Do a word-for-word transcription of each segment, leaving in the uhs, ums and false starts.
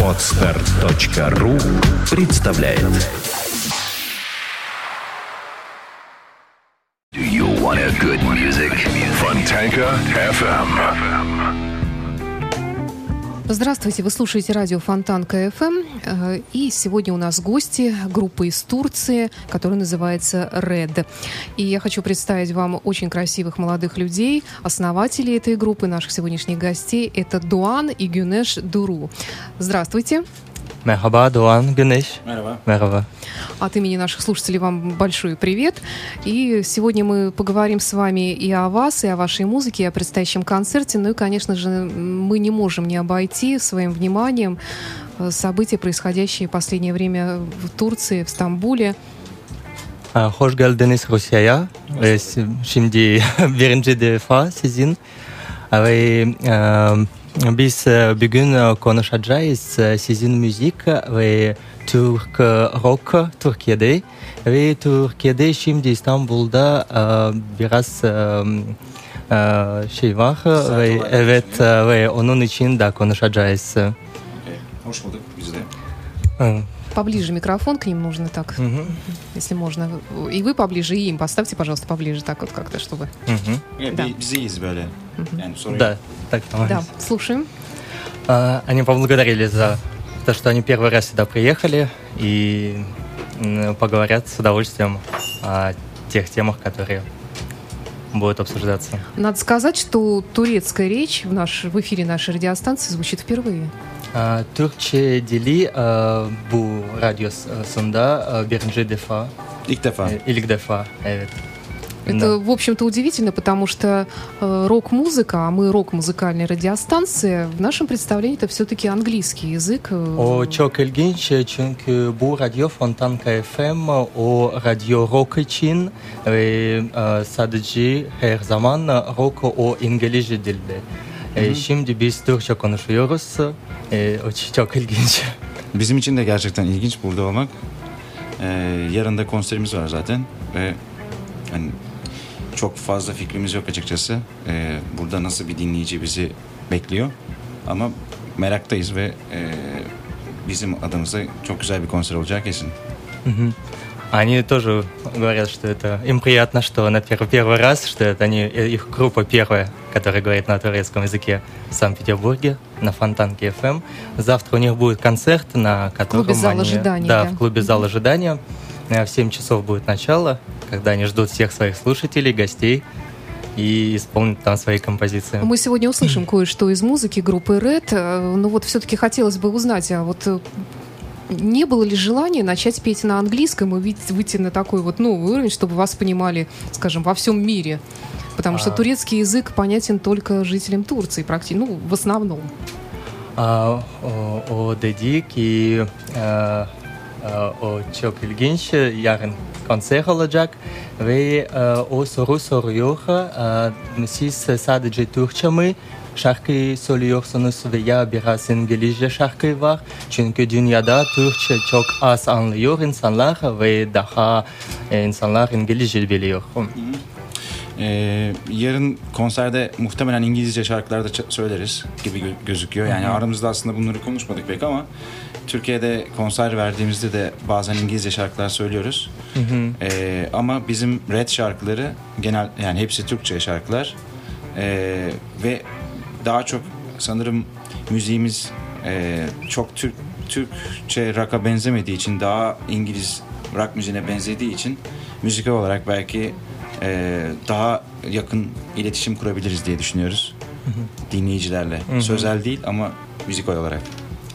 Подстер точка ру представляет. Do you want a good music? Фонтанка эф эм. Здравствуйте, вы слушаете радио Фонтанка эф эм. И сегодня у нас гости группы из Турции, которая называется Red. И я хочу представить вам очень красивых молодых людей, основателей этой группы, наших сегодняшних гостей. Это Дуан и Günеş Duru. Здравствуйте. Merhaba, Дуан, Güneş. Merhaba. Merhaba. От имени наших слушателей вам большой привет. И сегодня мы поговорим с вами и о вас, и о вашей музыке, и о предстоящем концерте. Ну и, конечно же, мы не можем не обойти своим вниманием события, происходящие в последнее время в Турции, в Стамбуле. Hoş geldiniz Rusya'ya. Şimdi birinci defa sizin. Ve biz bugün konuşacağız sizin müzik ve Türk rock Türkiye'de. Ve Türkiye'de şimdi İstanbul'da biraz şey var. Ve evet, ve onun için de konuşacağız. Hoş bulduk bizde. Поближе микрофон, к ним нужно так, uh-huh. если можно. И вы поближе, и им поставьте, пожалуйста, поближе, так вот как-то, чтобы... Uh-huh. Да. Uh-huh. да, так да, слушаем. Uh, они поблагодарили за то, что они первый раз сюда приехали, и поговорят с удовольствием о тех темах, которые... будет обсуждаться. Надо сказать, что турецкая речь в, наш, в эфире нашей радиостанции звучит впервые. Türkçe dili bu radyosunda birinci defa. İlk defa. İlk defa, evet. Это, в общем-то, удивительно, потому что э, рок-музыка, а мы рок-музыкальная радиостанция, в нашем представлении это все-таки английский язык. O çok ilginç çünkü bu radyo Fontanka эф эм o radyo rock için ve sadece her zaman rock o İngilizce dilde. Şimdi biz Türkçe konuşuyoruz. Çok ilginç. Bizim için de gerçekten ilginç burada olmak. Yarın da konserimiz var zaten ve yani çok fazla fikrimiz yok açıkçası. Ee, burada nasıl bir dinleyici bizi bekliyor. Ama meraktayız ve e, bizim adımıza çok güzel bir konser olacağı kesin. Они тоже говорят, что это им приятно, что на первый раз, что это они их группа первая, которая говорит на турецком языке в Санкт-Петербурге на Фонтанке эф эм. Завтра у них будет концерт, на котором они, да, в клубе «Зал ожидания». В семь часов будет начало, когда они ждут всех своих слушателей, гостей и исполнят там свои композиции. Мы сегодня услышим кое-что из музыки группы Red, но вот все-таки хотелось бы узнать, а вот не было ли желания начать петь на английском и выйти на такой вот новый уровень, чтобы вас понимали, скажем, во всем мире? Потому что турецкий язык понятен только жителям Турции, практически, ну, в основном. О дедике... O çok ilginç. Yarın konser olacak ve o soru soruyor. Siz sadece Türkçe mi şarkı söylüyorsunuz veya biraz İngilizce şarkı var? Çünkü dünyada Türkçe çok az anlıyor insanlar ve daha insanlar İngilizce biliyor. Ee, yarın konserde muhtemelen İngilizce şarkılar da ç- söyleriz gibi gö- gözüküyor. Yani aramızda aslında bunları konuşmadık pek ama Türkiye'de konser verdiğimizde de bazen İngilizce şarkılar söylüyoruz. Ee, ama bizim Red şarkıları genel yani hepsi Türkçe şarkılar ee, ve daha çok sanırım müziğimiz e, çok Türk Türkçe rock'a benzemediği için daha İngiliz rock müziğine benzediği için müzikal olarak belki Ee, daha yakın iletişim kurabiliriz diye düşünüyoruz. Dinleyicilerle. Sözel değil ama müzikal olarak.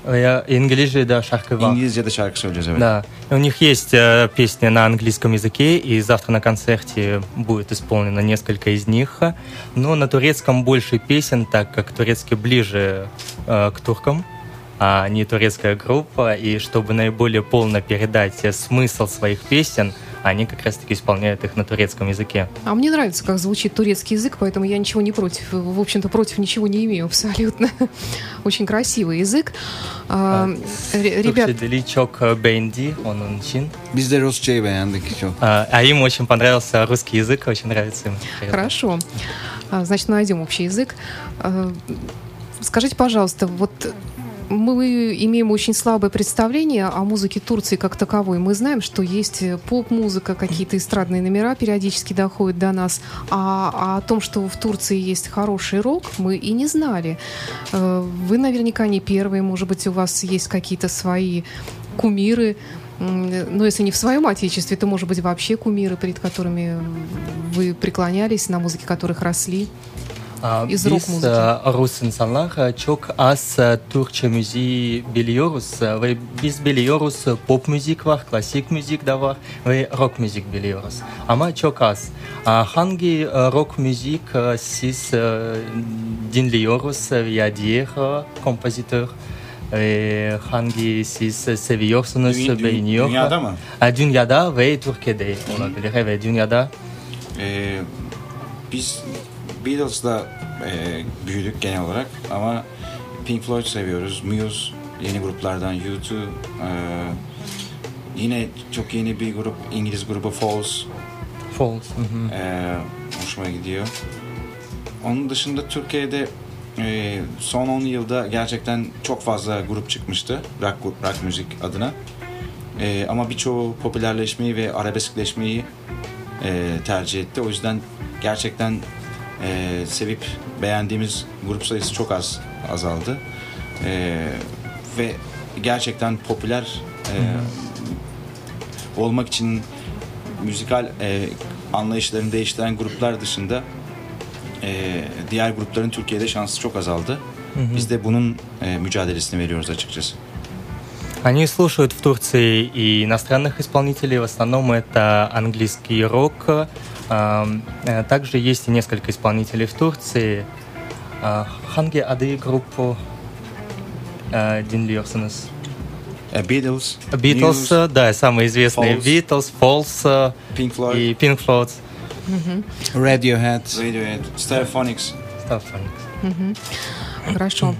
Я İngilizce de şarkı var. İngilizce de şarkı söyleyeceğiz evet. Да. У них есть песни на английском языке, и завтра на концерте будет исполнено несколько из них. Но на турецком больше песен, так как турецкий ближе к туркам, а не турецкая группа. И чтобы наиболее полно передать смысл своих песен, они как раз-таки исполняют их на турецком языке. А мне нравится, как звучит турецкий язык, поэтому я ничего не против. В общем-то, против ничего не имею абсолютно. Очень красивый язык. А, ребят... А им очень понравился русский язык, очень нравится им. Хорошо. Значит, мы найдем общий язык. Скажите, пожалуйста, вот мы имеем очень слабое представление о музыке Турции как таковой. Мы знаем, что есть поп-музыка, какие-то эстрадные номера периодически доходят до нас. А о том, что в Турции есть хороший рок, мы и не знали. Вы наверняка не первые. Может быть, у вас есть какие-то свои кумиры. Но если не в своем отечестве, то, может быть, вообще кумиры, перед которыми вы преклонялись, на музыке которых росли. Из рок-музыки. Biz rus insanlar çok az Türkçe müziği biliyoruz ve biz biliyoruz pop müzik var, klasik müzik de var ve rock müzik biliyoruz. Ama çok az. Hangi rock müzik siz dinliyoruz ya diğer kompozitör? Hangi siz seviyorsunuz, beğeniyor? Dünyada mı? Dünyada ve Türkiye'de olabilir. Evet, dünyada. Biz Beatles'la e, büyüdük genel olarak ama Pink Floyd seviyoruz, Muse, yeni gruplardan U iki, e, yine çok yeni bir grup, İngiliz grubu Falls, Falls. E, hoşuma gidiyor. Onun dışında Türkiye'de e, son on yılda gerçekten çok fazla grup çıkmıştı, rock, rock müzik adına. E, ama birçoğu popülerleşmeyi ve arabeskleşmeyi e, tercih etti. O yüzden gerçekten Ee, sevip beğendiğimiz grup sayısı çok az azaldı ee, ve gerçekten popüler e, olmak için müzikal e, anlayışlarını değiştiren gruplar dışında e, diğer grupların Türkiye'de şansı çok azaldı. Biz de bunun e, mücadelesini veriyoruz açıkçası. Они слушают в Турции и иностранных исполнителей, в основном это английский рок. Также есть и несколько исполнителей в Турции. Ханги ады группу Динлиорсенес. Beatles. Beatles, да, самые известные. Beatles, Falls и Pink Floyd. Radiohead. Radiohead. Stereophonics. Stereophonics. Хорошо.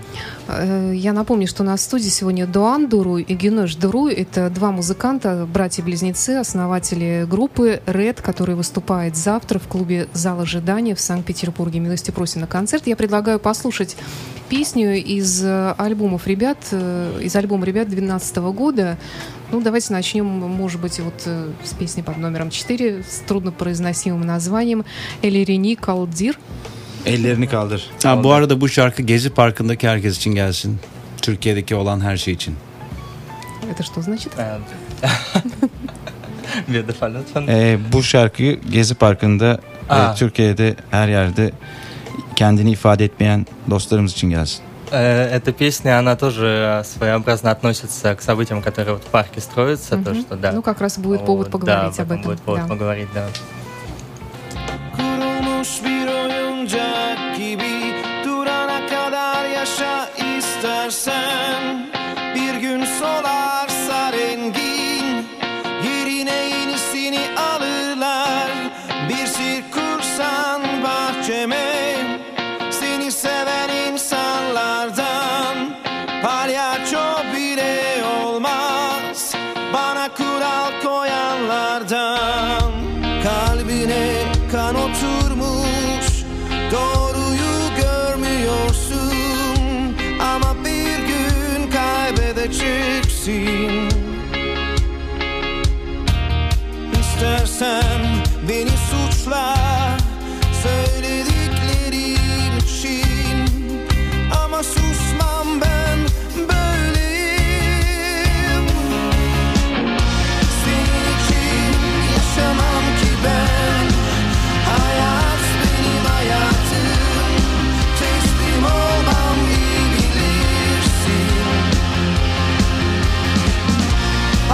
Я напомню, что у нас в студии сегодня Дуан Дуру и Günеş Duru. Это два музыканта, братья-близнецы, основатели группы Red, который выступает завтра в клубе «Зал ожидания» в Санкт-Петербурге. Милости просим на концерт. Я предлагаю послушать песню из альбомов ребят, из альбома ребят две тысячи двенадцатого года. Ну, давайте начнем, может быть, вот с песни под номером четыре с труднопроизносимым названием «Элерини Калдир». Ellerini kaldır. Ha, bu arada bu şarkı Gezi Parkı'ndaki herkes için gelsin. Türkiye'deki olan her şey için. Это что значит? Eee bu şarkıyı Gezi Parkı'nda ve Türkiye'de her yerde kendini ifade etmeyen dostlarımız için gelsin. Эта песня, она тоже своеобразно относится к событиям, которые вот в парке строятся, то что да. Ну как раз будет повод поговорить об этом. Будет повод поговорить, да. Gibi durana kadar yaşa istersen bir gün solarsa rengin yerine yenisini alırlar bir sirk kursan bahçeme seni seven insanlardan palyaço bile olmaz bana kural koyanlardan kalbine kan oturmuş doğruyu görmüyorsun ama bir gün kaybedeceksin. İstersen beni suçla söylediklerim için ama susmam ben böyleyim. Senin için yaşamam ki ben.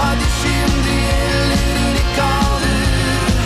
Hadi şimdi ellerini kaldır.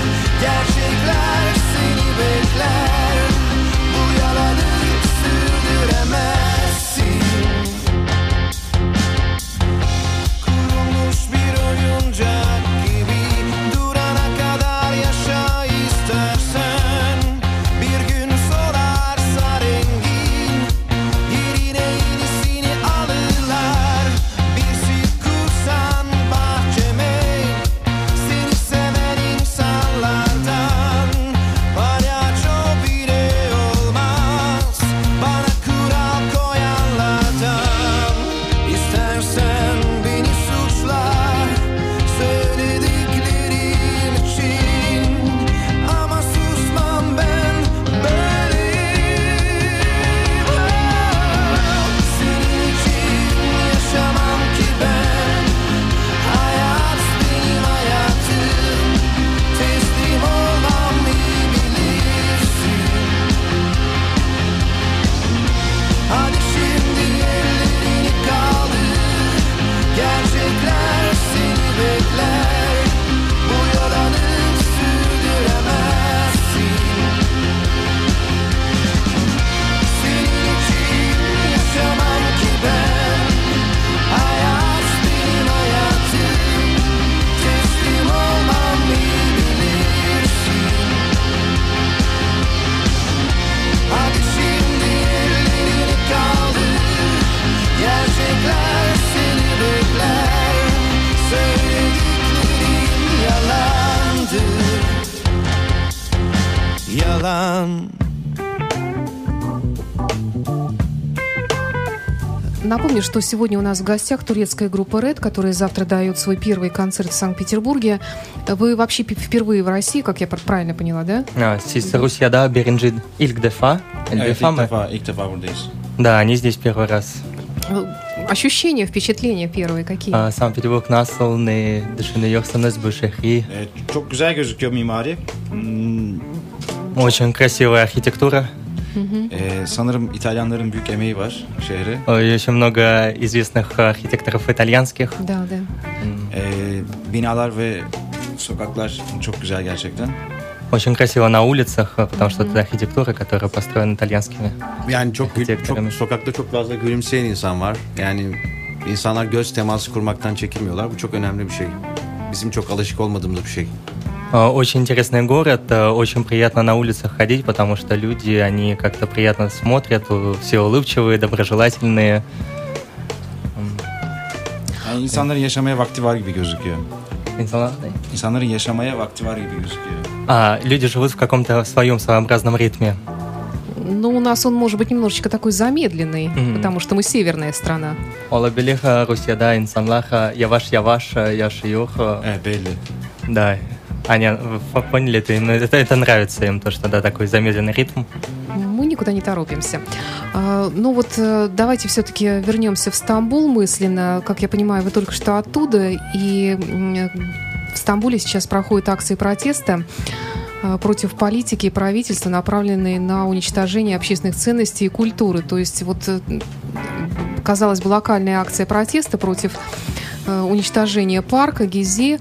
yalan. Напомню, что сегодня у нас в гостях турецкая группа Red, которая завтра дает свой первый концерт в Санкт-Петербурге. Вы вообще впервые в России, как я правильно поняла, да? Да, siz Rusya'da birinci ilk defa. İlk defa buradayız. Да, они здесь первый раз. Ощущения, впечатления первые какие? Санкт-Петербург nasıl, ne düşünüyorsunuz bu şehri? Çok güzel gözüküyor mimari. Очень красивая архитектура. Э, sanırım İtalyanların büyük emeği var şehre. Очень много известных архитекторов итальянских. Да, да. Э, binalar ve sokaklar çok güzel gerçekten. Очень красиво на улицах, потому что это архитектура, которая построена итальянскими. Yani çok çok sokakta çok fazla gülümseyen insan var. Yani insanlar göz teması kurmaktan çekinmiyorlar. Bu çok önemli bir şey. Bizim çok alışık olmadığımız bir şey. Очень интересный город, очень приятно на улицах ходить, потому что люди, они как-то приятно смотрят, все улыбчивые, доброжелательные. İnsanların yaşamaya vakti var gibi gözüküyor. İnsanlar? İnsanların yaşamaya vakti var gibi gözüküyor. А, люди живут в каком-то своем своеобразном ритме. Ну, у нас он может быть немножечко такой замедленный, mm-hmm. потому что мы северная страна. Олабелиха, Русьяда, Инсанлаха, Яваш, Яваш, Яшиюха. Э, Бели. Да. Аня, вы поняли, это, это, это нравится им, то, что да, такой замедленный ритм. Мы никуда не торопимся. А, ну вот давайте все-таки вернемся в Стамбул мысленно. Как я понимаю, вы только что оттуда, и в Стамбуле сейчас проходят акции протеста против политики и правительства, направленные на уничтожение общественных ценностей и культуры. То есть вот, казалось бы, локальная акция протеста против уничтожение парка Гези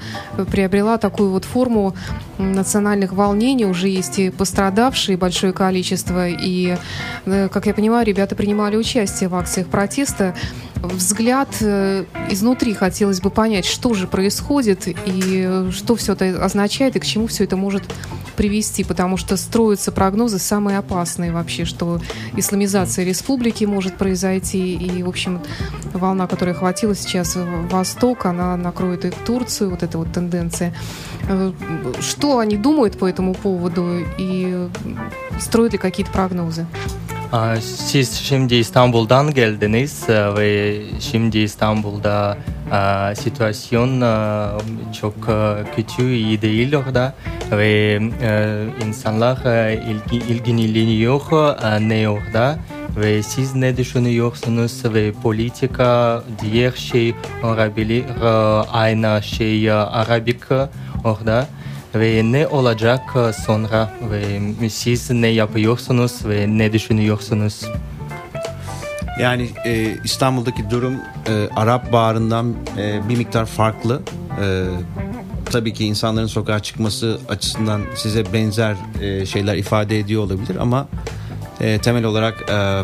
приобрела такую вот форму национальных волнений. Уже есть и пострадавшие, большое количество. И, как я понимаю, ребята принимали участие в акциях протеста. Взгляд изнутри хотелось бы понять, что же происходит и что все это означает и к чему все это может привести. Потому что строятся прогнозы самые опасные вообще, что исламизация республики может произойти. И, в общем, волна, которая охватила сейчас Восток, она накроет и Турцию, вот эта вот тенденция. Что они думают по этому поводу и строят ли какие-то прогнозы? Siz şimdi İstanbul'dan geldiniz ve şimdi İstanbul'da e, situasyon e, çok e, kötü, iyi değil orada ve e, insanlar e, ilgi, ilgileniyor e, ne orada ve siz ne düşünüyorsunuz ve politika, diğer şey olabilir, e, aynı şey Arabik orada. Ve ne olacak sonra ve siz ne yapıyorsunuz ve ne düşünüyorsunuz? Yani e, İstanbul'daki durum e, Arap Baharı'ndan e, bir miktar farklı. E, tabii ki insanların sokağa çıkması açısından size benzer e, şeyler ifade ediyor olabilir ama e, temel olarak e,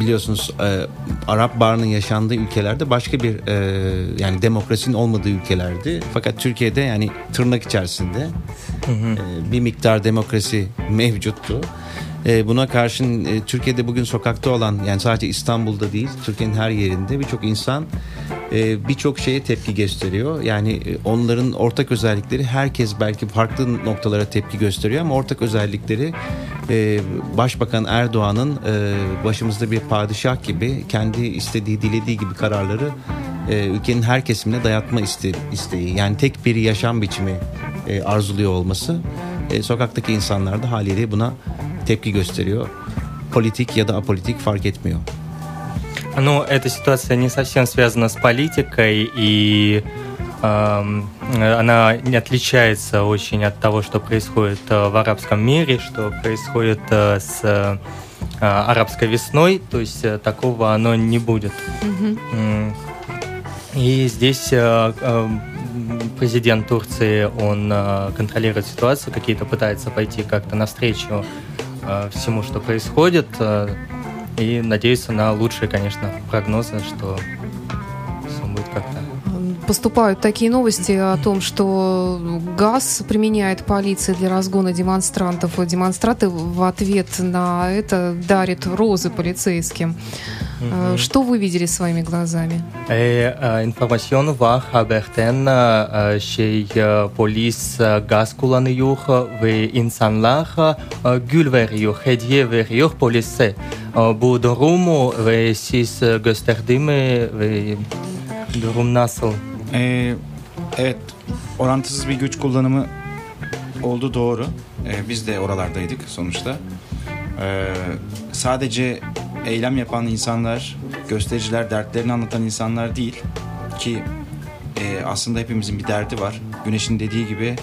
biliyorsunuz e, Arap Baharı'nın yaşandığı ülkelerde başka bir e, yani demokrasinin olmadığı ülkelerdi. Fakat Türkiye'de yani tırnak içerisinde hı hı. E, bir miktar demokrasi mevcuttu. E, buna karşın e, Türkiye'de bugün sokakta olan yani sadece İstanbul'da değil Türkiye'nin her yerinde birçok insan e, birçok şeye tepki gösteriyor. Yani e, onların ortak özellikleri herkes belki farklı noktalara tepki gösteriyor ama ortak özellikleri Ee, Başbakan Erdoğan'ın e, başımızda bir padişah gibi kendi istediği dilediği gibi kararları e, ülkenin her kesimine dayatma iste, isteği yani tek bir yaşam biçimi e, arzuluyor olması e, sokaktaki insanlar da haliyle buna tepki gösteriyor. Politik ya da apolitik fark etmiyor. Ну, эта ситуация не совсем связана с политикой и она не отличается очень от того, что происходит в арабском мире, что происходит с арабской весной, то есть такого оно не будет. Mm-hmm. И здесь президент Турции, он контролирует ситуацию, какие-то пытается пойти как-то навстречу всему, что происходит, и надеется на лучшие, конечно, прогнозы, что все будет как-то. поступают такие новости о том, что газ применяет полиция для разгона демонстрантов. Демонстранты в ответ на это дарят розы полицейским. Mm-hmm. Что вы видели своими глазами? Информацион вах хабертен шей полис газ куланıyor ve insanlar gül veriyor, hediye veriyor polise. Bu durumu ve siz gösterdiğimi ve durum nasıl? Ee, evet, orantısız bir güç kullanımı oldu, doğru. Ee, biz de oralardaydık sonuçta. Ee, sadece eylem yapan insanlar, göstericiler, dertlerini anlatan insanlar değil ki e, aslında hepimizin bir derdi var. Güneş'in dediği gibi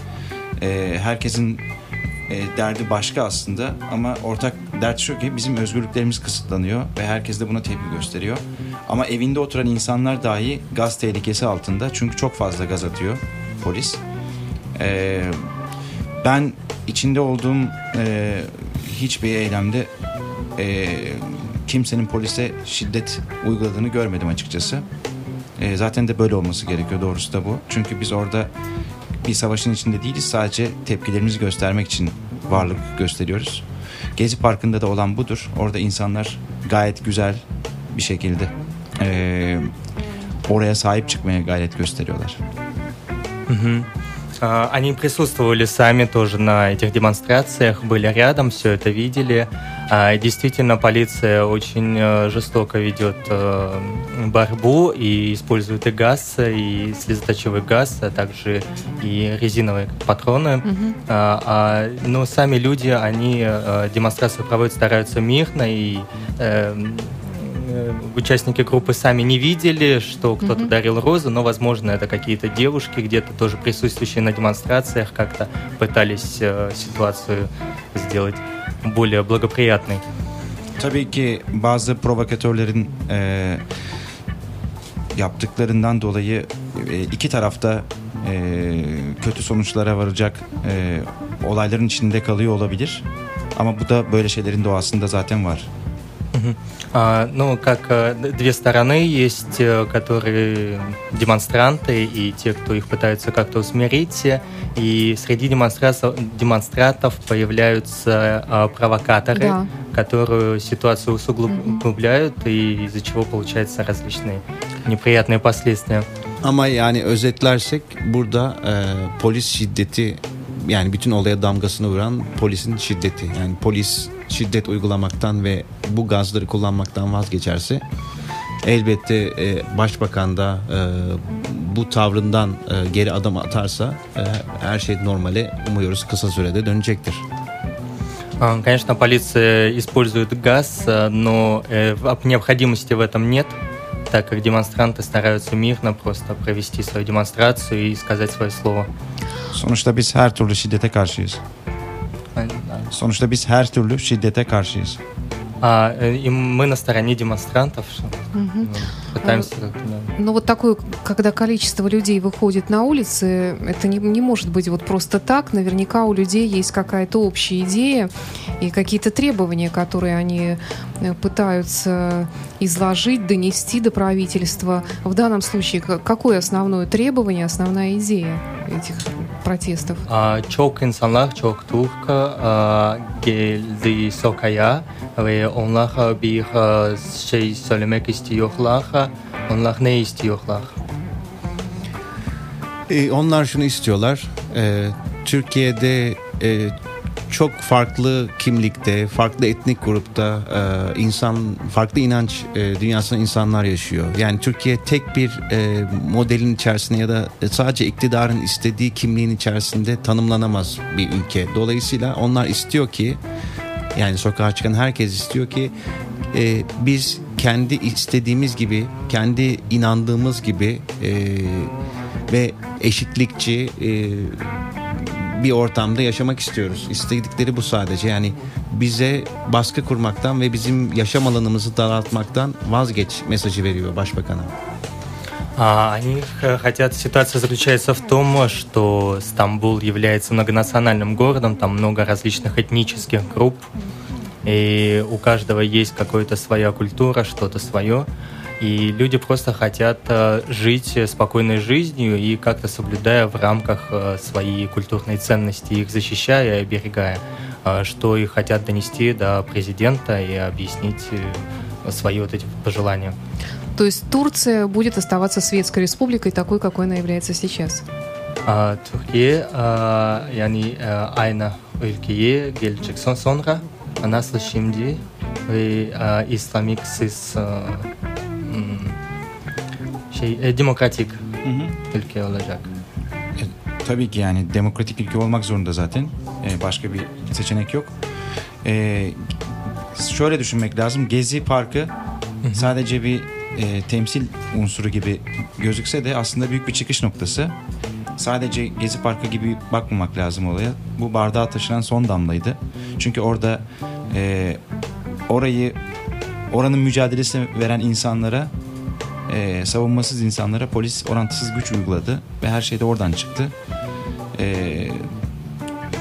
e, herkesin e, derdi başka aslında ama ortak dert şu ki bizim özgürlüklerimiz kısıtlanıyor ve herkes de buna tepki gösteriyor. Ama evinde oturan insanlar dahi gaz tehlikesi altında çünkü çok fazla gaz atıyor polis. E, ben içinde olduğum e, hiçbir eylemde e, kimsenin polise şiddet uyguladığını görmedim açıkçası. E, zaten de böyle olması gerekiyor, doğrusu da bu. Çünkü biz orada bir savaşın içinde değiliz, sadece tepkilerimizi göstermek için varlık gösteriyoruz. Gezi Parkı'nda da olan budur. Orada insanlar gayet güzel bir şekilde e, oraya sahip çıkmaya gayret gösteriyorlar. Hı hı. Они присутствовали сами тоже на этих демонстрациях, были рядом, все это видели. Действительно, полиция очень жестоко ведет борьбу и использует и газ, и слезоточивый газ, а также и резиновые патроны. Mm-hmm. Но сами люди, они демонстрацию проводят, стараются мирно, и участники группы сами не видели, что кто-то mm-hmm. дарил розы, но, возможно, это какие-то девушки, где-то тоже присутствующие на демонстрациях, как-то пытались э, ситуацию сделать более благоприятной. Tabii ki bazı provokatörlerin e, yaptıklarından dolayı e, iki tarafta e, kötü sonuçlara varacak e, olayların içinde kalıyor olabilir. Ama bu da böyle şeylerin doğasında zaten var. Ну, как две стороны есть, которые демонстранты и те, кто их пытаются как-то усмирить, и среди демонстрантов, демонстрантов появляются провокаторы, да. которые ситуацию усугубляют, mm-hmm. и из-за чего получаются различные неприятные последствия. Ama yani özetlersek burada e, polis şiddeti, yani bütün olaya damgasını vuran polisin şiddeti, yani polis şiddet uygulamaktan ve bu gazları kullanmaktan vazgeçerse elbette e, başbakan da e, bu tavrından e, geri adım atarsa e, her şey normale umuyoruz kısa sürede dönecektir. Конечно, полиция использует газ, но необходимости в этом нет, так как демонстранты стараются мирно просто провести свою демонстрацию и сказать свое слово. Sonuçta biz her türlü şiddete karşıyız. Sonuçta biz her türlü şiddete karşıyız. А и мы на стороне демонстрантов. Угу. Пытаемся, а, да. Ну вот такое, когда количество людей выходит на улицы, это не, не может быть вот просто так. Наверняка у людей есть какая-то общая идея и какие-то требования, которые они пытаются изложить, донести до правительства. В данном случае какое основное требование, основная идея этих протестов? Çok insanlar çok Türk geldi sokağa ve onlar bir şey söylemek istiyorlar. Onlar ne istiyorlar? E, onlar şunu istiyorlar. E, Türkiye'de e, çok farklı kimlikte, farklı etnik grupta e, insan, farklı inanç e, dünyasında insanlar yaşıyor. Yani Türkiye tek bir e, modelin içerisinde ya da sadece iktidarın istediği kimliğin içerisinde tanımlanamaz bir ülke. Dolayısıyla onlar istiyor ki, yani sokağa çıkan herkes istiyor ki e, biz kendi istediğimiz gibi, kendi inandığımız gibi e, ve eşitlikçi e, bir ortamda yaşamak istiyoruz. İstedikleri bu sadece. Yani bize baskı kurmaktan ve bizim yaşam alanımızı daraltmaktan vazgeç mesajı veriyor başbakana. Они хотят, ситуация заключается в том, что Стамбул является многонациональным городом, там много различных этнических групп, и у каждого есть какая-то своя культура, что-то свое. и люди просто хотят жить спокойной жизнью и как-то соблюдая в рамках свои культурные ценности, их защищая и оберегая, что и хотят донести до президента и объяснить свои вот эти пожелания. То есть Турция будет оставаться светской республикой, такой, какой она является сейчас? Türkiye, yani aynı ülkeye gelecekten sonra nasıl şimdi ve İslamiksiz şey demokratik ülke olacak. Tabii ki yani demokratik ülke olmak zorunda zaten. Başka bir seçenek yok. Şöyle düşünmek lazım. Gezi Parkı sadece bir temsil unsuru gibi gözükse de aslında büyük bir çıkış noktası. Sadece Gezi Parkı gibi bakmamak lazım olaya. Bu bardağa taşınan son damlaydı. Çünkü orada e, orayı, oranın mücadelesini veren insanlara, e, savunmasız insanlara polis orantısız güç uyguladı ve her şey de oradan çıktı. E,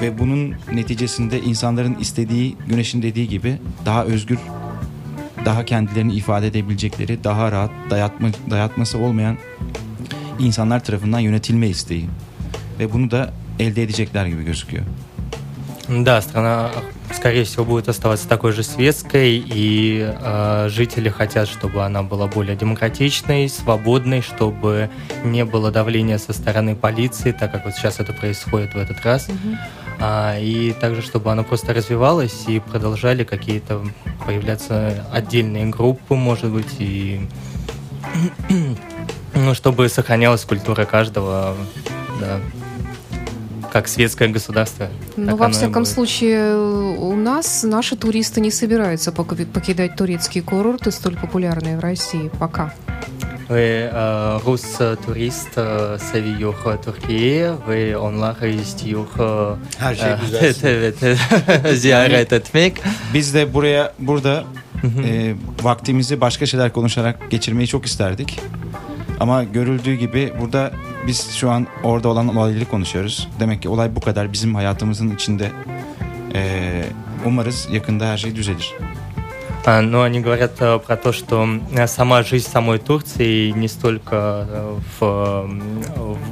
ve bunun neticesinde insanların istediği, Güneş'in dediği gibi daha özgür, daha kendilerini ifade edebilecekleri, daha rahat, dayatma, dayatması olmayan insanlar tarafından yönetilme isteği ve bunu da elde edecekler gibi gözüküyor. Да, страна, скорее всего, будет оставаться такой же светской, и э, жители хотят, чтобы она была более демократичной, свободной, чтобы не было давления со стороны полиции, так как вот сейчас это происходит в этот раз, mm-hmm. а, и также, чтобы она просто развивалась и продолжали какие-то появляться отдельные группы, может быть, и ну, чтобы сохранялась культура каждого, да, как светское государство. Ну, во всяком случае, у нас наши туристы не собираются покидать турецкие курорты, столь популярные в России, пока. Ve Rus turist seviyor Türkiye'yi ve onlar istiyor her şey güzel ziyaret etmek. Biz de buraya burada vaktimizi başka şeyler konuşarak geçirmeyi çok isterdik. Ama görüldüğü gibi burada biz şu an orada olan olayları konuşuyoruz. Demek ki olay bu kadar bizim hayatımızın içinde. Ee, umarız yakında her şey düzelir. Но они говорят про то, что сама жизнь самой Турции не столько в,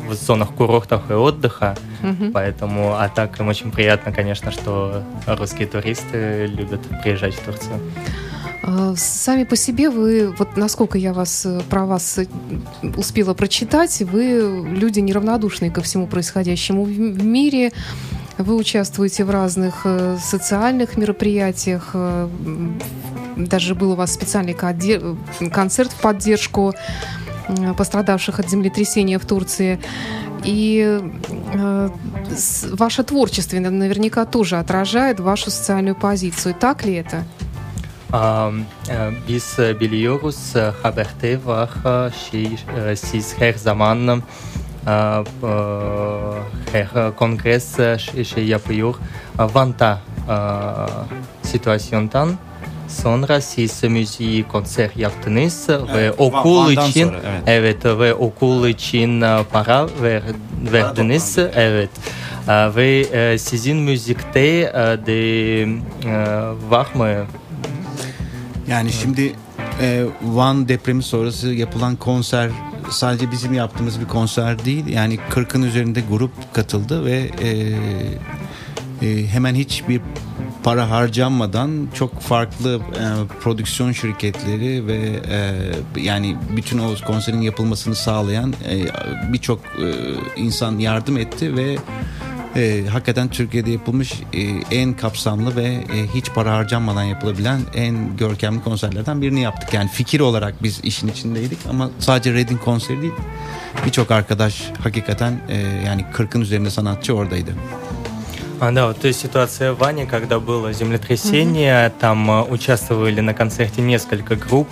в зонах курортов и отдыха, mm-hmm. поэтому, а так им очень приятно, конечно, что русские туристы любят приезжать в Турцию. Сами по себе вы, вот насколько я вас, про вас успела прочитать, вы люди неравнодушные ко всему происходящему в мире. Вы участвуете в разных социальных мероприятиях. Даже был у вас специальный концерт в поддержку пострадавших от землетрясения в Турции. И ваше творчество наверняка тоже отражает вашу социальную позицию. Так ли это? Biz biliyoruz, haberde var şey, siz her zaman her kongres şey yapıyor. Vanta situasyondan sonra siz müziği konser yaptınız ve okul için evet ve okul için para verdiniz evet. Ve sizin müzikte de var mı? Yani şimdi e, Van depremi sonrası yapılan konser sadece bizim yaptığımız bir konser değil. Yani kırkın üzerinde grup katıldı ve e, e, hemen hiçbir para harcanmadan çok farklı e, prodüksiyon şirketleri ve e, yani bütün o konserin yapılmasını sağlayan e, birçok e, insan yardım etti ve E, hakikaten Türkiye'de yapılmış e, en kapsamlı ve e, hiç para harcanmadan yapılabilen en görkemli konserlerden birini yaptık. Yani fikir olarak biz işin içindeydik ama sadece Red'in konseri değil, birçok arkadaş hakikaten e, yani kırkın üzerinde sanatçı oradaydı. А, да, вот то есть ситуация в Ване, когда было землетрясение, mm-hmm. там участвовали на концерте несколько групп,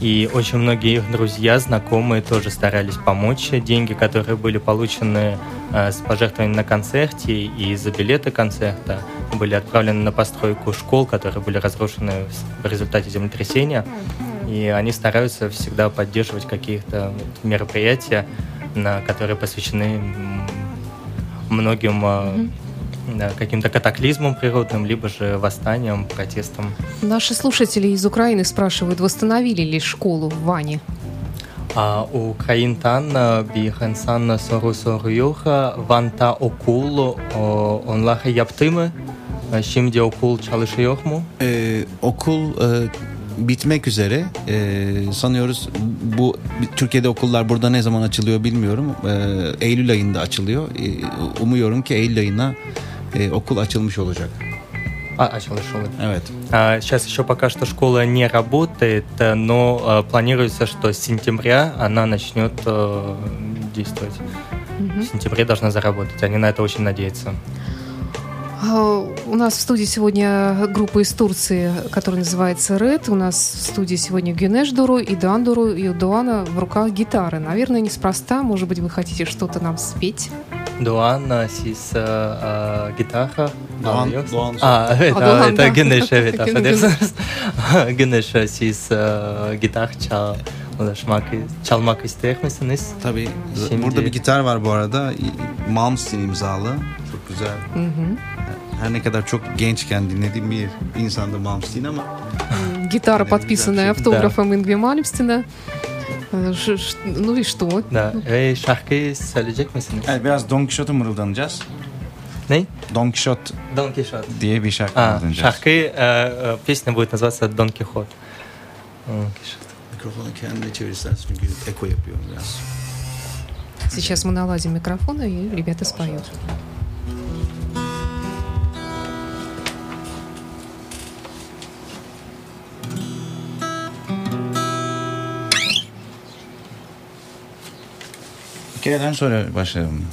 и очень многие их друзья, знакомые тоже старались помочь. Деньги, которые были получены э, с пожертвованиями на концерте и за билеты концерта, были отправлены на постройку школ, которые были разрушены в результате землетрясения. И они стараются всегда поддерживать какие-то вот мероприятия, на которые посвящены многим... Mm-hmm. да, каким-то катаклизмом природным, либо же восстанием, протестом. Наши слушатели из Украины спрашивают, восстановили ли школу в Ване? Украинтан биенсан сору соруюха ванта окул онлаха яптымы şimdi okul çalışıyor mu? Okul bitmek üzere. Ee, sanıyoruz bu Türkiye'de okullar burada ne zaman açılıyor bilmiyorum. Ee, Eylül ayında açılıyor. Ee, umuyorum ki Eylül ayına e, okul açılmış olacak. Açılmış olacak. Evet. Сейчас еще пока что школа не работает, но планируется, что с сентября она начнет действовать. В сентябре должна заработать. Они на это очень надеются. У нас в студии сегодня группа из Турции, которая называется Red. У нас в студии сегодня Günеş Duru и Duan Duru, и у Дуана в руках гитары. Наверное, неспроста. Может быть, вы хотите что-то нам спеть? Дуан сис гитара. Дуан. А, это Günеş, это Güneş сис гитарча. Çalmak ister misiniz? Tabii. Şimdi... Burada bir gitar var bu arada. Malmsteen imzalı. Çok güzel. Hı hı. Her ne kadar çok gençken dinlediğim bir insandı Malmsteen ama... Гитара, подписанная автографом Ингви Мальмстена. Ну и что? Да. Ve şarkıyı söyleyecek misiniz? Yani biraz Don Quixote'u mırıldanacağız. Ne? Don Quixote. Don Quixote. Diye bir şarkı mırıldanacağız. Şarkıyı, песня будет называться Don Quixote. Микрофону kendine çevirirsen çünkü eko yapıyor biraz. Сейчас мы наладим микрофон и ребята споют. Hikayeden sonra başlayalım.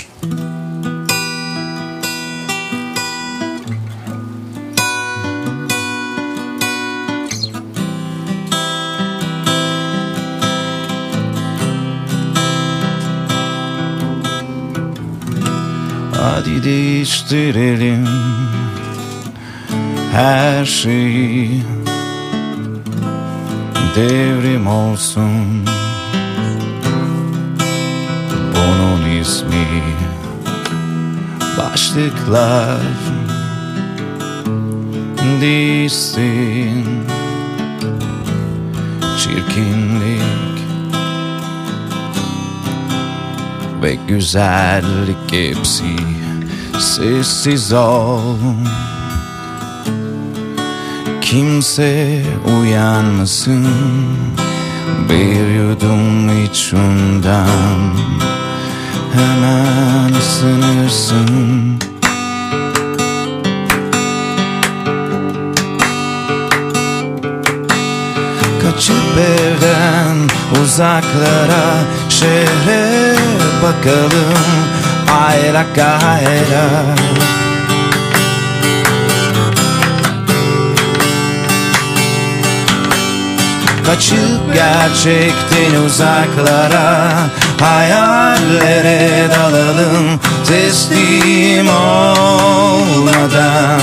Hadi değiştirelim her şeyi, devrim olsun bunun ismi. Başlıklar değişsin, çirkinlik ve güzellik hepsi sessiz ol. Kimse uyanmasın, bir yudum içinden hemen ısınırsın. Kaçıp evden uzaklara, şehre bakalım ayra gayra. Kaçıp gerçekten uzaklara, hayallere dalalım teslim olmadan.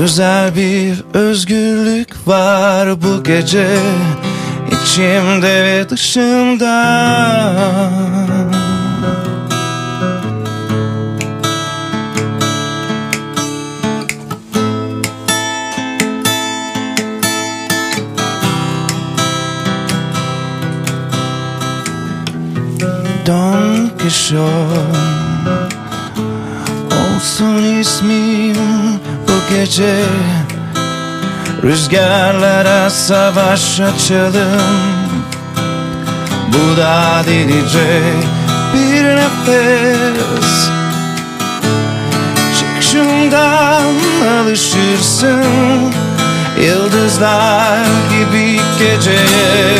Güzel bir özgürlük var bu gece, içimde ve dışımda. Don Quixote olsun ismim bu gece, rüzgarlara savaş açalım. Bu da delice bir nefes, çık şundan alışırsın yıldızlar gibi geceye,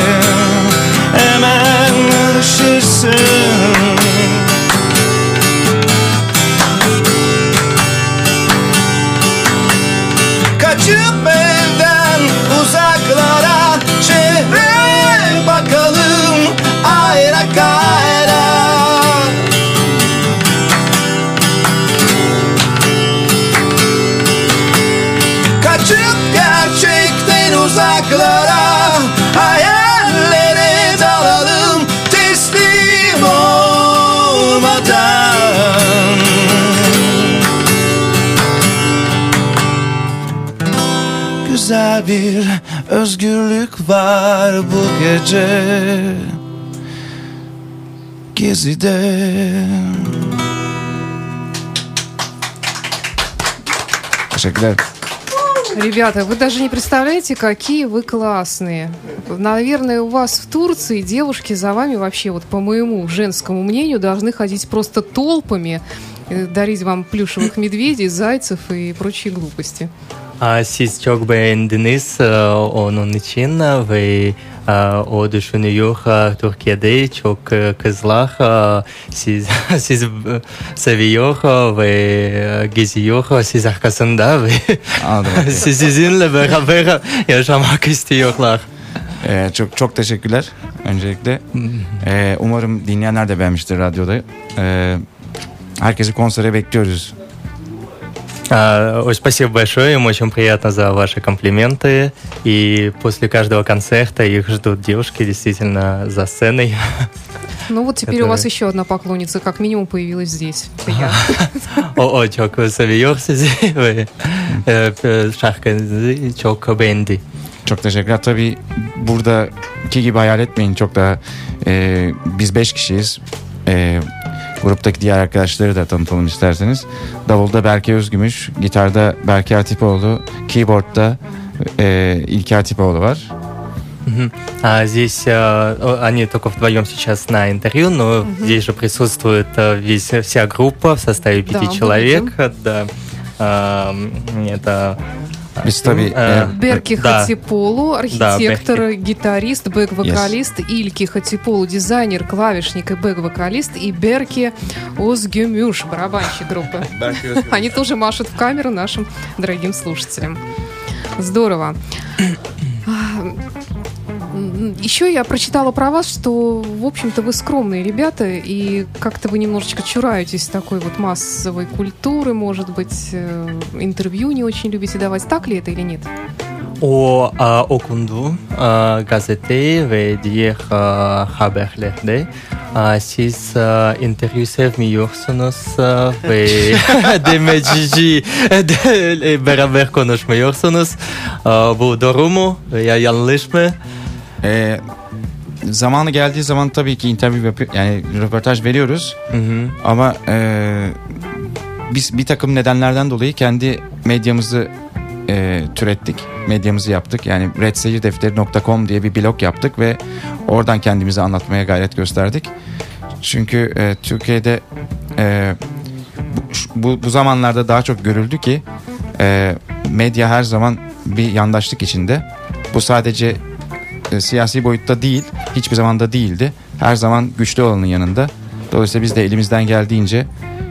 hemen alışırsın. Kaçıp evden uzaklara, şehre bakalım ayra gayra. Kaçıp gerçekten uzaklara, hayallere dalalım teslim güzel bir özgürlük var bu gece Gezi'de. Teşekkürler. Ребята, вы даже не представляете, какие вы классные. Наверное, у вас в Турции девушки за вами вообще, вот по моему женскому мнению, должны ходить просто толпами, дарить вам плюшевых медведей, зайцев и прочие глупости. Siz çok beğendiniz onun için ve o düşünüyor Türkiye'de çok kızlar siz siz seviyor ve geziyor siz arkasında ve sizinle beraber yaşamak istiyorlar. Ee, çok çok teşekkürler öncelikle. Ee, umarım dinleyenler de beğenmiştir radyoda. Ee, herkesi konsere bekliyoruz. Спасибо большое, им очень приятно за ваши комплименты. И после каждого концерта их ждут девушки действительно за сценой. Ну вот теперь у вас еще одна поклонница, как минимум, появилась здесь. О, чок, seviyorsunuz şarkınızı çok beğendi. Çok teşekkürler. Tabii buradaki gibi hayal etmeyin çok daha. Biz beş kişiyiz. Gruptaki diğer arkadaşları da tanıtalım isterseniz. Davulda Berki Özgümüş, gitarda Berki Hatipoğlu, keyboardda e, İlki Hatipoğlu var. А здесь они только вдвоем сейчас на интервью, но здесь же присутствует весь вся группа в составе пяти человек. Да. Это Берки Хатиполу, архитектор, гитарист, бэк-вокалист, Ильки Хатиполу, дизайнер, клавишник и бэк-вокалист, и Берки Özgümüş, барабанщик группы. Они тоже машут в камеру нашим дорогим слушателям. Здорово. Еще я прочитала про вас, что, в общем-то, вы скромные ребята, и как-то вы немножечко чураетесь такой вот массовой культуры, может быть, интервью не очень любите давать. Так ли это или нет? O okundu gazete ve diğer haberlerde siz interview sevmiyorsunuz ve demecici beraber konuşmuyorsunuz. Bu doğru mu veya yanlış mı? Ee, zamanı geldiği zaman tabii ki interview yapıyor, yani röportaj veriyoruz. Hı hı. Ama e, biz bir takım nedenlerden dolayı kendi medyamızı e, türettik, medyamızı yaptık. Yani red sehir defteri nokta com diye bir blog yaptık ve oradan kendimizi anlatmaya gayret gösterdik. Çünkü e, Türkiye'de e, bu, bu zamanlarda daha çok görüldü ki e, medya her zaman bir yandaşlık içinde. Bu sadece siyasi boyutta değil, hiçbir zaman da değildi. Her zaman güçlü olanın yanında. Dolayısıyla biz de elimizden geldiğince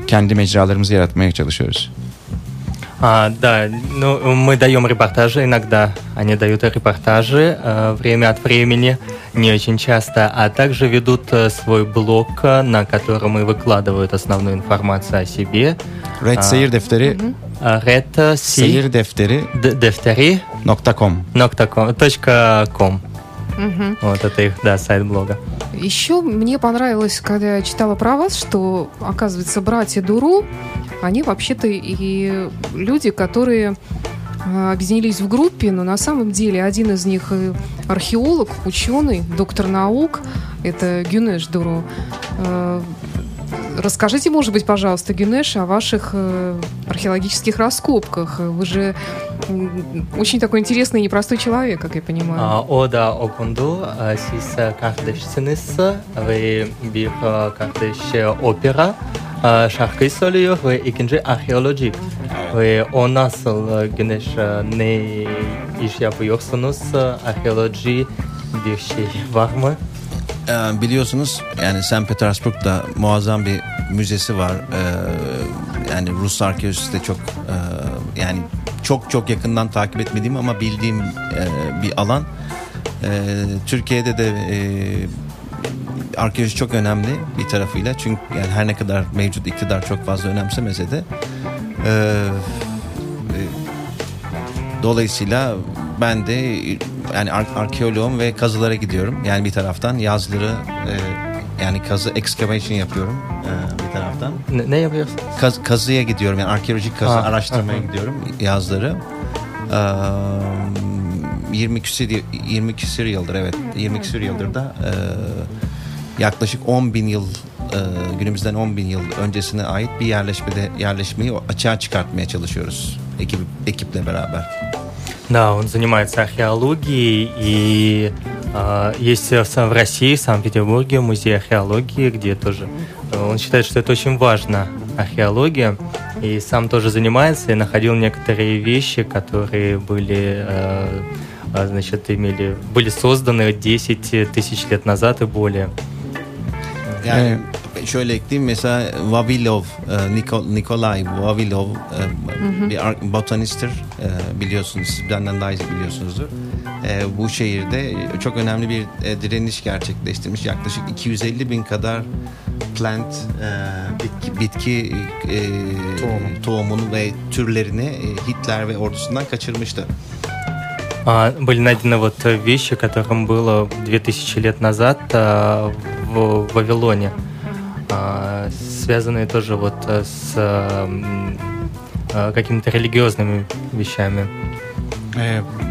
kendi mecralarımızı yaratmaya çalışıyoruz. А, да, ну, мы даем репортажи иногда, они дают репортажи э, время от времени, не очень часто, а также ведут э, свой блог, на котором и выкладывают основную информацию о себе. Red Seyir Defteri. Red Seyir Defteri. Defteri. .com. .com. Угу. Вот это их, да, сайт блога. Еще мне понравилось, когда я читала про вас, что, оказывается, братья Дуру, они вообще-то и люди, которые объединились в группе, но на самом деле один из них археолог, ученый, доктор наук, это Günеş Duru. Расскажите, может быть, пожалуйста, Günеş, о ваших археологических раскопках. Вы же очень такой интересный и непростой человек, как я понимаю. О, да, okundu. Siz kardeşsiniz ve bir kardeş opera şarkı söylüyor ve ikinci arkeolojik. Ve o nasıl Günеş, ne iş yapıyorsunuz? Arkeoloji bir şey var mı? Biliyorsunuz yani Sankt Petersburg'da muazzam bir müzesi var. Ee, yani Rus arkeolojisi de çok e, yani çok çok yakından takip etmediğim ama bildiğim e, bir alan. E, Türkiye'de de e, arkeoloji çok önemli bir tarafıyla. Çünkü yani her ne kadar mevcut iktidar çok fazla önemsemese de e, e, dolayısıyla ben de yani ar- arkeoloğum ve kazılara gidiyorum. Yani bir taraftan yazları e, yani kazı excavation yapıyorum e, bir taraftan. Ne, ne yapıyorsun? Kaz- kazıya gidiyorum yani arkeolojik kazı ha, araştırmaya aha. gidiyorum yazları. E, yirmi küsür yirmi küsür yıldır, evet, yirmi küsür yıldır da e, yaklaşık on bin yıl, e, günümüzden on bin yıl öncesine ait bir yerleşmede yerleşmeyi açığa çıkartmaya çalışıyoruz ekip, ekiple beraber. Да, он занимается археологией, и э, есть в России, в Санкт-Петербурге музей археологии, где тоже он считает, что это очень важно, археология, и сам тоже занимается, и находил некоторые вещи, которые были, э, значит, имели, были созданы десять тысяч лет назад и более. Yani şöyle ekleyeyim, mesela Vavilov, Nikolay Vavilov bir botanisttir, biliyorsunuz, siz benden daha iyi biliyorsunuzdur. Bu şehirde çok önemli bir direniş gerçekleştirmiş, yaklaşık iki yüz elli bin kadar plant, bitki, bitki Tohum. tohumunu ve türlerini Hitler ve ordusundan kaçırmıştı. Были найдены вот вещи, которым было две тысячи лет назад в Вавилоне, связанные тоже вот с какими-то религиозными вещами.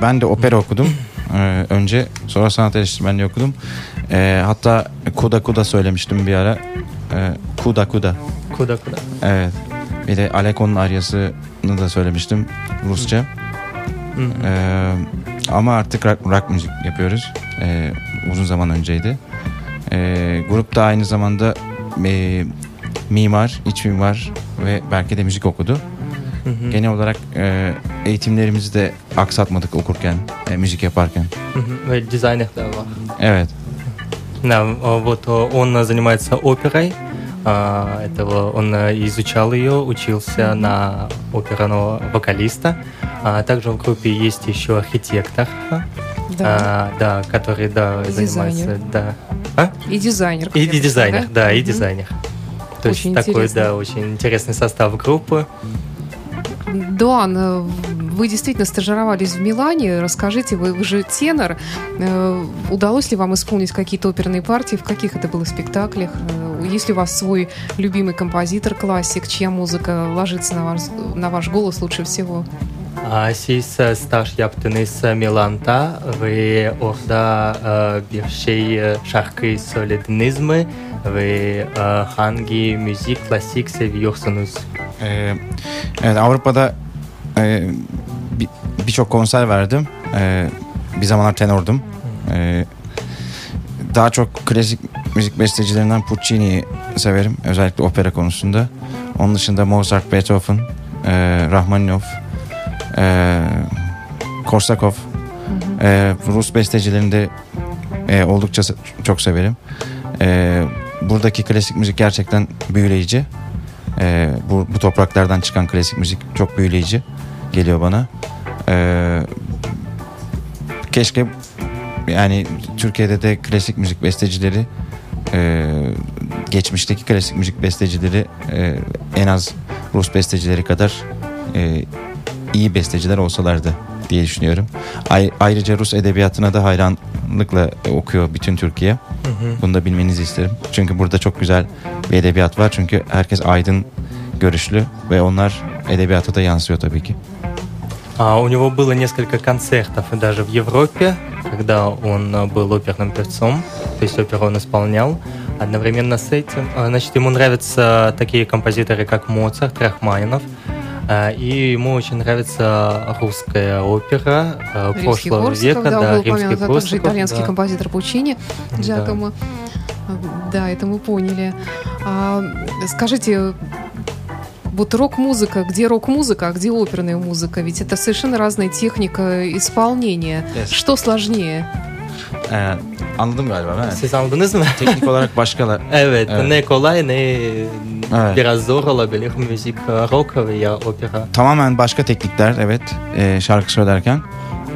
Ben de opera okudum önce, sonra sanat eleştirmenliği okudum. Hatta kuda kuda söylemiştim bir ara. Kuda kuda. Kuda kuda. Evet. Bir de Aleko'nun aryasını da söylemiştim Rusça. Ee, ama artık rock, rock müzik yapıyoruz. Ee, uzun zaman önceydi. Ee, grup da aynı zamanda e, mimar, iç mimar ve belki de müzik okudu. Hı hı. Genel olarak e, eğitimlerimizi de aksatmadık okurken, e, müzik yaparken. Ve dizayner de var. Evet. Да, вот он занимается оперой. Это он изучал ее, учился на оперного вокалиста. А также в группе есть еще архитектор, да, а, да который да, занимается... Да. А? И дизайнер. И, и дизайнер, да, да и дизайнер. Mm-hmm. То очень есть интересный. Такой, да, очень интересный состав группы. Дуан, вы действительно стажировались в Милане. Расскажите, вы, вы же тенор. Удалось ли вам исполнить какие-то оперные партии? В каких это было спектаклях? Есть ли у вас свой любимый композитор, классик? Чья музыка ложится на ваш, на ваш голос лучше всего? Siz staj yaptınız Milan'da ve orada bir şey, şarkı söylediniz mi ve hangi müzik, klasik seviyorsunuz? Ee, evet, Avrupa'da e, birçok bir konser verdim. E, bir zamanlar tenordum. E, daha çok klasik müzik bestecilerinden Puccini'yi severim, özellikle opera konusunda. Onun dışında Mozart, Beethoven, e, Rahmaninov, Ee, Korsakov, hı hı. Ee, Rus bestecilerini de e, oldukça çok severim. Ee, buradaki klasik müzik gerçekten büyüleyici. Ee, bu, bu topraklardan çıkan klasik müzik çok büyüleyici geliyor bana. Ee, keşke yani Türkiye'de de klasik müzik bestecileri, e, geçmişteki klasik müzik bestecileri e, en az Rus bestecileri kadar E, iyi besteciler olsalardı diye düşünüyorum. Ayrıca Rus edebiyatına da hayranlıkla okuyor bütün Türkiye. Hı hı. Bunu da bilmenizi isterim. Çünkü burada çok güzel bir edebiyat var. Çünkü herkes aydın görüşlü ve onlar edebiyata da yansıyor tabii ki. У него было несколько концертов даже в Европе, когда он был оперным певцом, то есть оперу он исполнял. Одновременно с этим, значит, ему нравятся такие композиторы, как Моцарт, Рахманинов. И ему очень нравится русская опера прошлого века, да, Римский-Корсаков, также итальянский да. композитор Пучини, Джакомо. Да. да, это мы поняли. А, скажите, вот рок-музыка, где рок-музыка, а где оперная музыка? Ведь это совершенно разная техника исполнения. Yes. Что сложнее? Ee, anladım galiba ben. Siz anladınız mı? Teknik olarak başkalar. Evet, evet, ne kolay ne evet. biraz zor olabilir müzik, rock veya opera. Tamamen başka teknikler, evet, e, şarkı söylerken.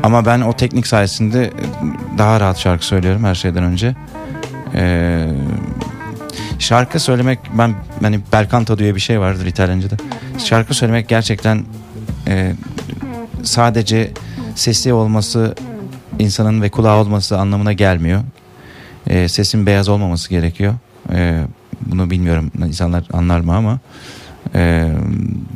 Ama ben o teknik sayesinde daha rahat şarkı söylüyorum her şeyden önce. E, şarkı söylemek, ben hani bel canto diye bir şey vardır İtalyanca'da. Şarkı söylemek gerçekten e, sadece sesli olması, insanın ve kulağı olması anlamına gelmiyor. E, sesin beyaz olmaması gerekiyor. E, bunu bilmiyorum insanlar anlar mı ama e,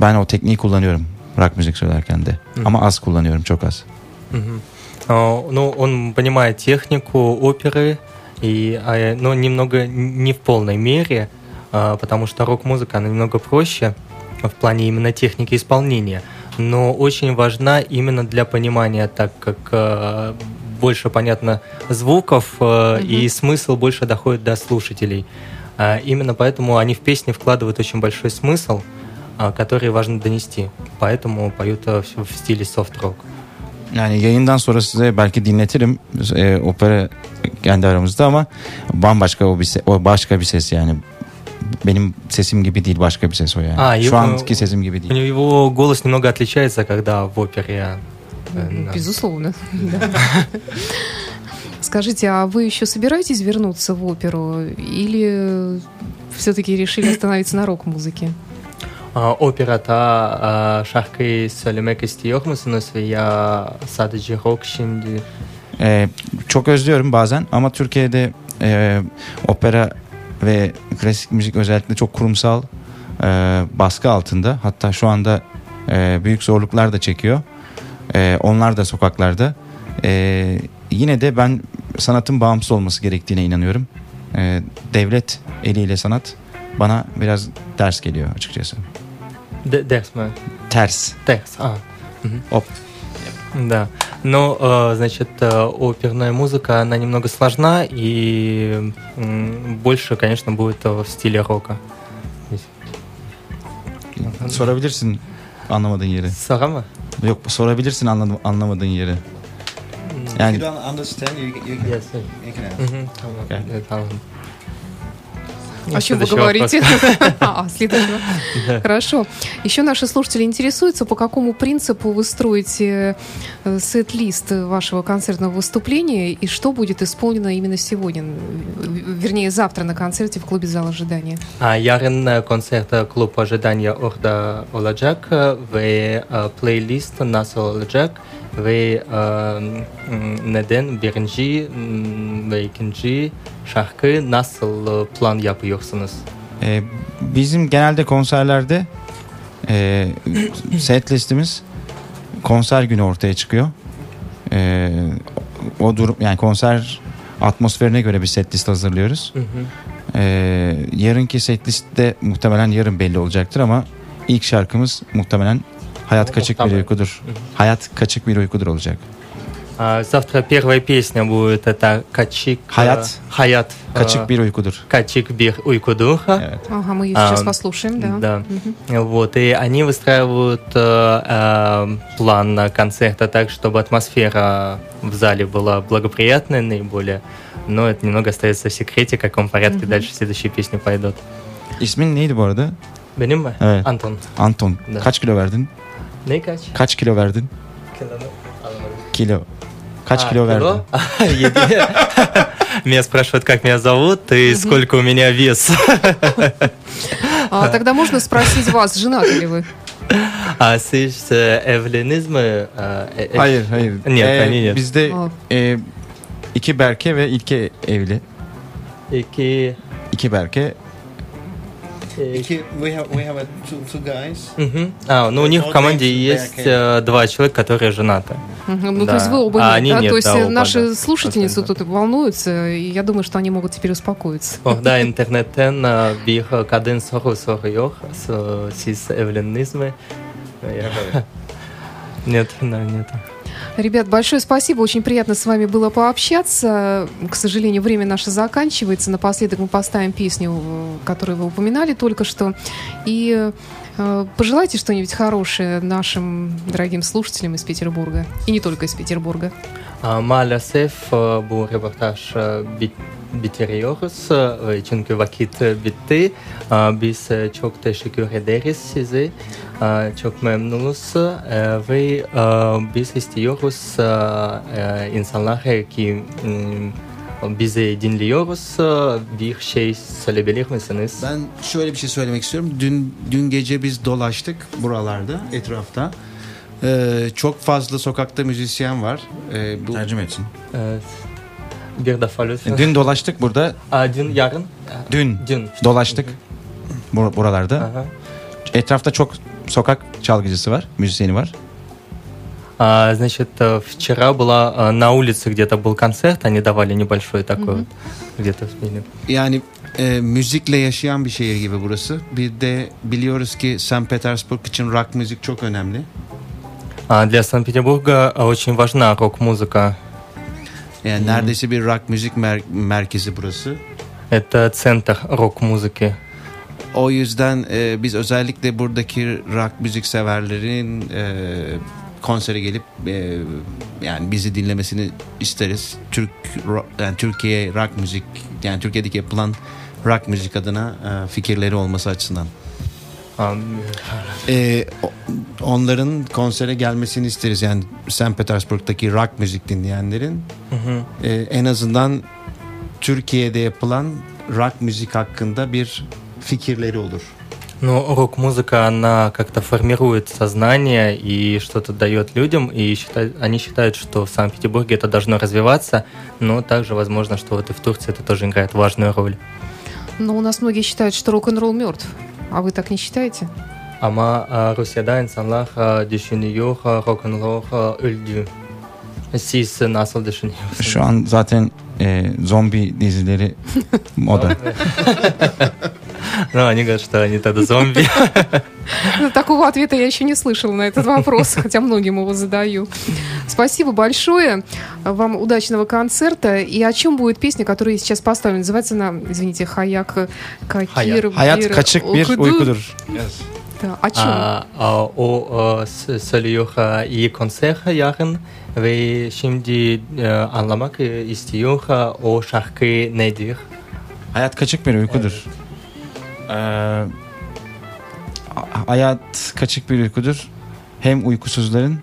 ben o tekniği kullanıyorum rock müzik söylerken de. Hı. Ama az kullanıyorum, çok az. Угу. Ну, он понимает технику оперы, и, но немного не в полной мере, потому что рок-музыка, она немного проще в плане именно техники исполнения, но очень важна именно для понимания, так как больше понятно звуков, mm-hmm. и смысл больше доходит до слушателей. Именно поэтому они в песни вкладывают очень большой смысл, который важно донести. Поэтому поют в стиле софт-рок. Yani yayından sonra size belki dinletirim e, opera kendi aramızda ama bambaşka o bir se- o başka bir ses yani. Benim sesim gibi değil, başka bir ses o yani. А, Şu anki sesim gibi değil. Его голос немного отличается, когда в опере. Безусловно. Скажите, а вы еще собираетесь вернуться в оперу или все-таки решили остановиться на рок-музыке? Operatta şarkıyı söylemek istiyor musunuz veya sadece rock şimdi? Ee, çok özlüyorum bazen ama Türkiye'de e, opera ve klasik müzik özellikle çok kurumsal e, baskı altında. Hatta şu anda e, büyük zorluklar da çekiyor. E, onlar da sokaklarda. E, yine de ben sanatın bağımsız olması gerektiğine inanıyorum. E, devlet eliyle sanat bana biraz ters geliyor açıkçası. Ters mi? Ters. Ters. Ah. Оп. Да. Но, значит, оперная музыка, она немного сложна и больше, конечно, будет в стиле рока. Sorabilirsin anlamadığın yeri. Sara mı? Yok, sorabilirsin anladım, anlamadığın yeri. Yani you don't understand you, you can. Yes. You can. Mhm. Okay. Tamam. О чем вы говорите? А, следующего. Хорошо. Еще наши слушатели интересуются, по какому принципу вы строите сет-лист вашего концертного выступления и что будет исполнено именно сегодня, вернее, завтра на концерте в клубе «Зал ожидания». Yarın konsertte klub ожидания orada olacak ve playlist nasıl olacak ve neden birinci ve ikinci şarkı nasıl plan yapıyorsunuz? Ee, bizim genelde konserlerde e, set listimiz konser günü ortaya çıkıyor. E, o durum yani konser atmosferine göre bir set list hazırlıyoruz. Hı hı. E, yarınki set listte muhtemelen yarın belli olacaktır ama ilk şarkımız muhtemelen Hayat kaçık bir uykudur. Hayat kaçık bir uykudur olacak. Завтра первая песня будет это Kaçık. Hayat. Hayat. Kaçık bir uykudur. Kaçık bir uykudur. Evet. Ага, мы сейчас послушаем, да. Да. Вот и они выстраивают план концерта так, чтобы атмосфера в зале была благоприятной наиболее. Но это немного остается в секрете, в каком порядке дальше следующие песни пойдут. İsmin neydi bu arada? Benim mi? Evet. Anton. Anton. Да. Kaç kilo verdin? Ne kaç? Kaç kilo verdin? Kilo. Kilo. Kaç kilo verdin? Меня спрашивают, как меня зовут и сколько у меня вес. Тогда можно спросить вас, женаты ли вы? А siz evleniz mi? Hayır, hayır. Нет, bizde iki Berke ve İlki evli. İki. İki Berke. We have, we have a two, two guys. Uh-huh. А, ну у них в команде есть uh, два человека, которые женаты. Uh-huh. Ну да. То есть вы оба а нет, да? Нет, то есть да, оба, наши да. Слушательницы тут волнуются, и я думаю, что они могут теперь успокоиться. Да, интернеттен bir kadın soru soruyor, siz evlendiniz mi? Нет, нет. Ребят, большое спасибо. Очень приятно с вами было пообщаться. К сожалению, время наше заканчивается. Напоследок мы поставим песню, которую вы упоминали только что. И э, пожелайте что-нибудь хорошее нашим дорогим слушателям из Петербурга. И не только из Петербурга. Maalesef bu reportaj bitiriyoruz. Çünkü vakit bitti. Biz çok teşekkür ederiz size. Çok memnunuz. Ve biz istiyoruz insanlara ki bizi dinliyoruz. Bir şey söyleyebilir misiniz? Ben şöyle bir şey söylemek istiyorum. Dün, dün gece biz dolaştık buralarda, etrafta. Ee, çok fazla sokakta müzisyen var. Ee, bu... Tercüme etsin. Evet. Bir defa lütfen. Dün dolaştık burada. Aa, dün yarın. Dün. Dün. Dolaştık Bur- buralarda. Aha. Etrafta çok sokak çalgıcısı var, müzisyeni var. Значит, вчера была на улице где-то был концерт, они давали небольшой такой вот, где-то в мире. Yani e, müzikle yaşayan bir şehir gibi burası. Bir de biliyoruz ki Санкт-Петербург için rock müzik çok önemli. Для Санкт-Петербурга очень важна рок-музыка. Yani neredeyse bir rock müzik mer- merkezi burası. Это центр рок-музыки. O yüzden e, biz özellikle buradaki rock müzik severlerin e, konsere gelip e, yani bizi dinlemesini isteriz. Türk rock, yani Türkiye rock müzik, yani Türkiye'deki yapılan rock müzik adına e, fikirleri olması açısından. E, onların konsere gelmesini isteriz. Yani Sankt Petersburg'daki rock müzik dinleyenlerin e, en azından Türkiye'de yapılan rock müzik hakkında bir fikirleri olur. Ну, рок-музыка, она как-то формирует сознание и что-то дает людям, и считают, они считают, что в Санкт-Петербурге это должно развиваться, но также возможно, что вот и в Турции это тоже играет важную роль. Но у нас многие считают, что рок-н-ролл мертв, а вы так не считаете? Ama Rusya'da insanlar düşünüyor, rock-n-roll öldü. Siz nasıl düşünüyorsunuz? Şu an zaten e, zombi dizileri moda. Ну, они говорят, что они тогда зомби. Такого ответа я еще не слышала на этот вопрос, хотя многим его задаю. Спасибо большое. Вам удачного концерта. И о чем будет песня, которую сейчас поставлю? Называется она, извините, Хаяк Какир. Хаят Качик Бир Уйкудур. О чем? О Солюха и Консеха Яхен. Ve şimdi anlamak istiyor o şarkı nedir? Hayat kaçık bir uykudur. Ee, hayat kaçık bir uykudur. Hem uykusuzların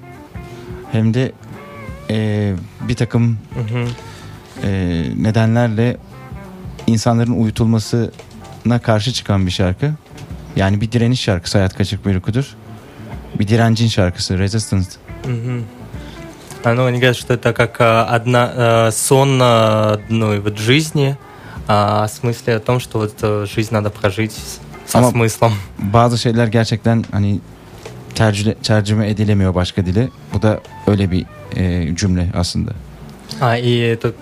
hem de e, bir takım e, nedenlerle insanların uyutulmasına karşı çıkan bir şarkı. Yani bir direniş şarkısı hayat kaçık bir uykudur. Bir direncin şarkısı Resistance. Hı hı. Ну, они говорят, что это как одна, сон одной вот жизни, а в смысле о том, что вот жизнь надо прожить со Ama смыслом. Bazı şeyler gerçekten hani tercüme, tercüme edilemiyor başka dile. Bu da öyle bir e, cümle aslında. А, и это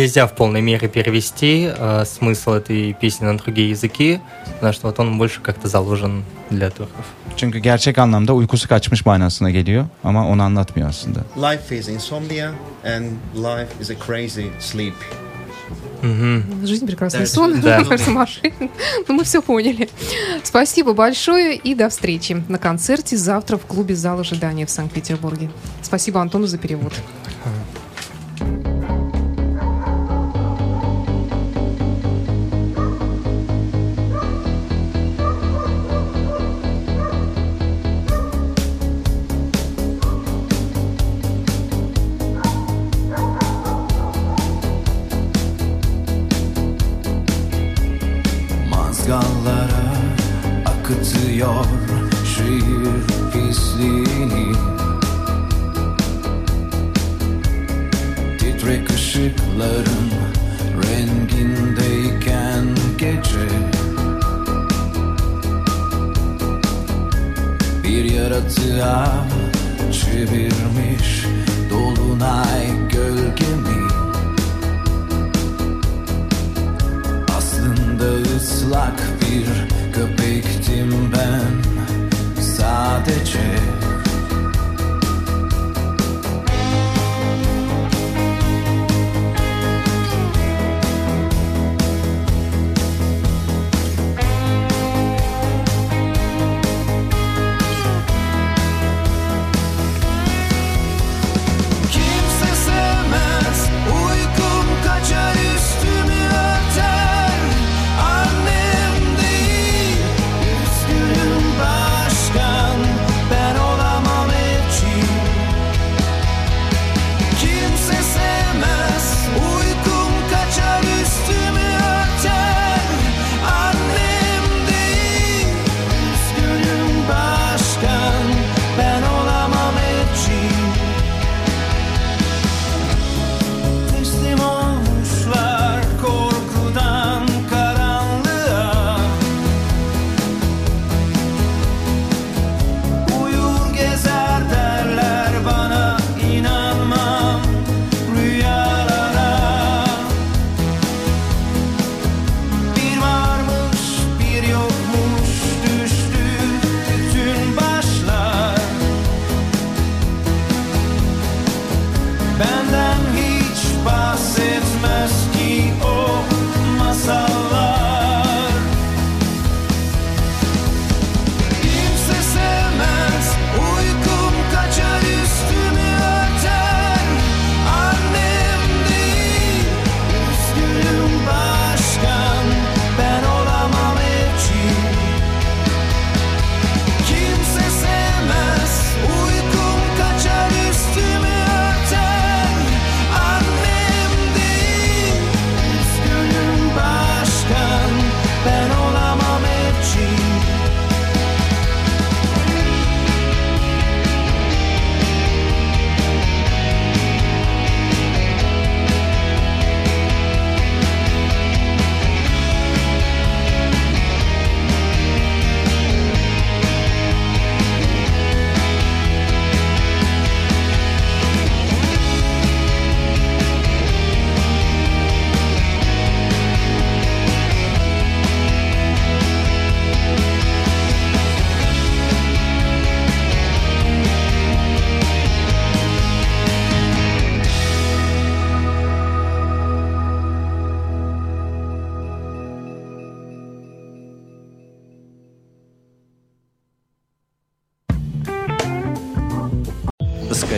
нельзя в полной мере перевести а, смысл этой песни на другие языки, потому что вот он больше как-то заложен для турков. Çünkü gerçek anlamda uykusu kaçmış manasına geliyor ama onu anlatmıyor aslında. Life is insomnia and life is a crazy sleep. Жизнь прекрасный сон, сумасшедший. Ну мы все поняли. Спасибо большое и до встречи на концерте завтра в клубе «Зал ожидания» в Санкт-Петербурге. Спасибо Антону за перевод. Mazgallara akıtıyor şiir pisliğini. Titrek ışıkların rengindeyken gece bir yaratığa çevirmiş dolunay gölgemi. Aslında ıslak bir köpektim ben sadece.